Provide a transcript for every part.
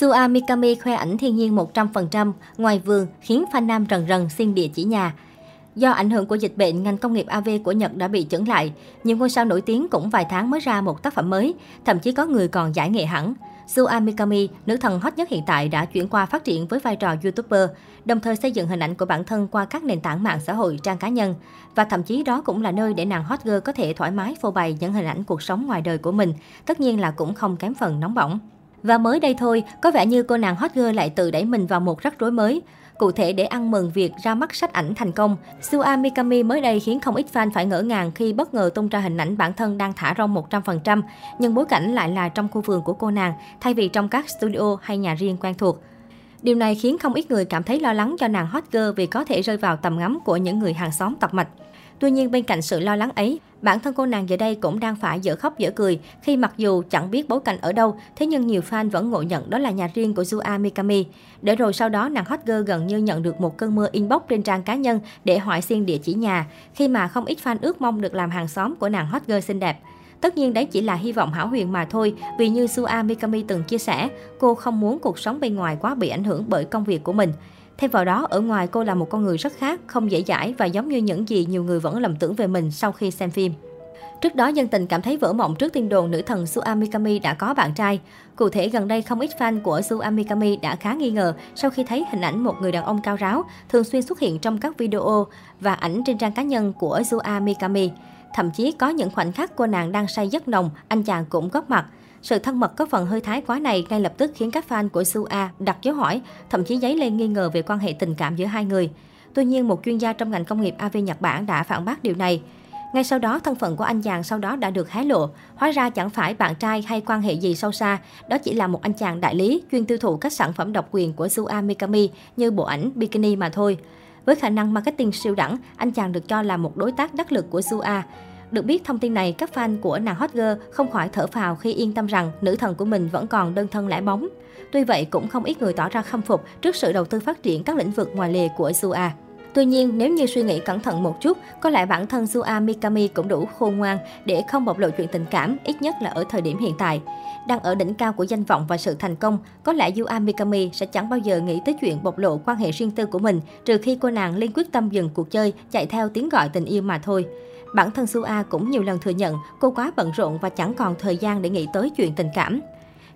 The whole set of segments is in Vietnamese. Yua Mikami khoe ảnh thiên nhiên 100% ngoài vườn khiến fan nam rần rần xin địa chỉ nhà. Do ảnh hưởng của dịch bệnh, ngành công nghiệp AV của Nhật đã bị chững lại. Nhiều ngôi sao nổi tiếng cũng vài tháng mới ra một tác phẩm mới, thậm chí có người còn giải nghệ hẳn. Yua Mikami, nữ thần hot nhất hiện tại, đã chuyển qua phát triển với vai trò Youtuber, đồng thời xây dựng hình ảnh của bản thân qua các nền tảng mạng xã hội, trang cá nhân. Và thậm chí đó cũng là nơi để nàng hot girl có thể thoải mái phô bày những hình ảnh cuộc sống ngoài đời của mình, tất nhiên là cũng không kém phần nóng bỏng. Và mới đây thôi, có vẻ như cô nàng hot girl lại tự đẩy mình vào một rắc rối mới. Cụ thể, để ăn mừng việc ra mắt sách ảnh thành công, Yua Mikami mới đây khiến không ít fan phải ngỡ ngàng khi bất ngờ tung ra hình ảnh bản thân đang thả rong 100%, nhưng bối cảnh lại là trong khu vườn của cô nàng, thay vì trong các studio hay nhà riêng quen thuộc. Điều này khiến không ít người cảm thấy lo lắng cho nàng hot girl vì có thể rơi vào tầm ngắm của những người hàng xóm tọc mạch. Tuy nhiên, bên cạnh sự lo lắng ấy, bản thân cô nàng giờ đây cũng đang phải dở khóc dở cười khi mặc dù chẳng biết bối cảnh ở đâu, thế nhưng nhiều fan vẫn ngộ nhận đó là nhà riêng của Yua Mikami. Để rồi sau đó, nàng hot girl gần như nhận được một cơn mưa inbox trên trang cá nhân để hỏi xin địa chỉ nhà, khi mà không ít fan ước mong được làm hàng xóm của nàng hot girl xinh đẹp. Tất nhiên đấy chỉ là hy vọng hão huyền mà thôi, vì như Yua Mikami từng chia sẻ, cô không muốn cuộc sống bên ngoài quá bị ảnh hưởng bởi công việc của mình. Thêm vào đó, ở ngoài cô là một con người rất khác, không dễ dãi và giống như những gì nhiều người vẫn lầm tưởng về mình sau khi xem phim. Trước đó, dân tình cảm thấy vỡ mộng trước tin đồn nữ thần Yua Mikami đã có bạn trai. Cụ thể, gần đây không ít fan của Yua Mikami đã khá nghi ngờ sau khi thấy hình ảnh một người đàn ông cao ráo thường xuyên xuất hiện trong các video và ảnh trên trang cá nhân của Yua Mikami. Thậm chí có những khoảnh khắc cô nàng đang say giấc nồng, anh chàng cũng góp mặt. Sự thân mật có phần hơi thái quá này ngay lập tức khiến các fan của Yua đặt dấu hỏi, thậm chí dấy lên nghi ngờ về quan hệ tình cảm giữa hai người. Tuy nhiên, một chuyên gia trong ngành công nghiệp AV Nhật Bản đã phản bác điều này. Ngay sau đó, thân phận của anh chàng sau đó đã được hé lộ. Hóa ra chẳng phải bạn trai hay quan hệ gì sâu xa, đó chỉ là một anh chàng đại lý chuyên tiêu thụ các sản phẩm độc quyền của Yua Mikami như bộ ảnh bikini mà thôi. Với khả năng marketing siêu đẳng, anh chàng được cho là một đối tác đắc lực của Yua. Được biết thông tin này, các fan của nàng hot girl không khỏi thở phào khi yên tâm rằng nữ thần của mình vẫn còn đơn thân lẻ bóng. Tuy vậy, cũng không ít người tỏ ra khâm phục trước sự đầu tư phát triển các lĩnh vực ngoài lề của Yua. Tuy nhiên, nếu như suy nghĩ cẩn thận một chút, có lẽ bản thân Yua Mikami cũng đủ khôn ngoan để không bộc lộ chuyện tình cảm, ít nhất là ở thời điểm hiện tại. Đang ở đỉnh cao của danh vọng và sự thành công, có lẽ Yua Mikami sẽ chẳng bao giờ nghĩ tới chuyện bộc lộ quan hệ riêng tư của mình, trừ khi cô nàng lên quyết tâm dừng cuộc chơi, chạy theo tiếng gọi tình yêu mà thôi. Bản thân Yua cũng nhiều lần thừa nhận cô quá bận rộn và chẳng còn thời gian để nghĩ tới chuyện tình cảm.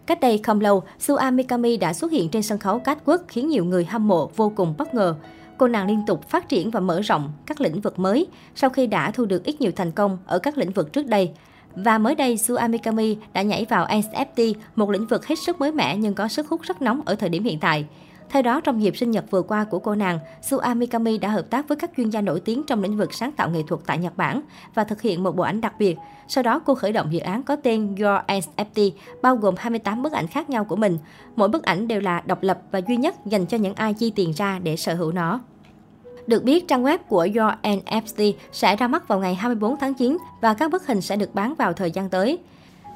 Cách đây không lâu, Yua Mikami đã xuất hiện trên sân khấu catwalk khiến nhiều người hâm mộ vô cùng bất ngờ. Cô nàng liên tục phát triển và mở rộng các lĩnh vực mới sau khi đã thu được ít nhiều thành công ở các lĩnh vực trước đây. Và mới đây, Yua Mikami đã nhảy vào NFT, một lĩnh vực hết sức mới mẻ nhưng có sức hút rất nóng ở thời điểm hiện tại. Theo đó, trong dịp sinh nhật vừa qua của cô nàng, Yua Mikami đã hợp tác với các chuyên gia nổi tiếng trong lĩnh vực sáng tạo nghệ thuật tại Nhật Bản và thực hiện một bộ ảnh đặc biệt. Sau đó, cô khởi động dự án có tên Your NFT, bao gồm 28 bức ảnh khác nhau của mình. Mỗi bức ảnh đều là độc lập và duy nhất dành cho những ai chi tiền ra để sở hữu nó. Được biết, trang web của Your NFT sẽ ra mắt vào ngày 24 tháng 9 và các bức hình sẽ được bán vào thời gian tới.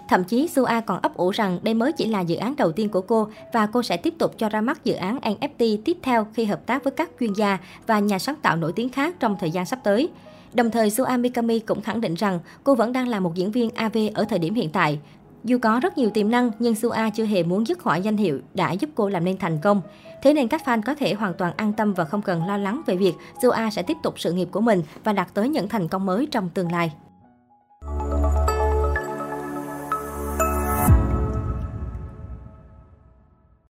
Thậm chí, Yua còn ấp ủ rằng đây mới chỉ là dự án đầu tiên của cô và cô sẽ tiếp tục cho ra mắt dự án NFT tiếp theo khi hợp tác với các chuyên gia và nhà sáng tạo nổi tiếng khác trong thời gian sắp tới. Đồng thời, Yua Mikami cũng khẳng định rằng cô vẫn đang là một diễn viên AV ở thời điểm hiện tại. Dù có rất nhiều tiềm năng, nhưng Yua chưa hề muốn dứt khỏi danh hiệu đã giúp cô làm nên thành công. Thế nên các fan có thể hoàn toàn an tâm và không cần lo lắng về việc Yua sẽ tiếp tục sự nghiệp của mình và đạt tới những thành công mới trong tương lai.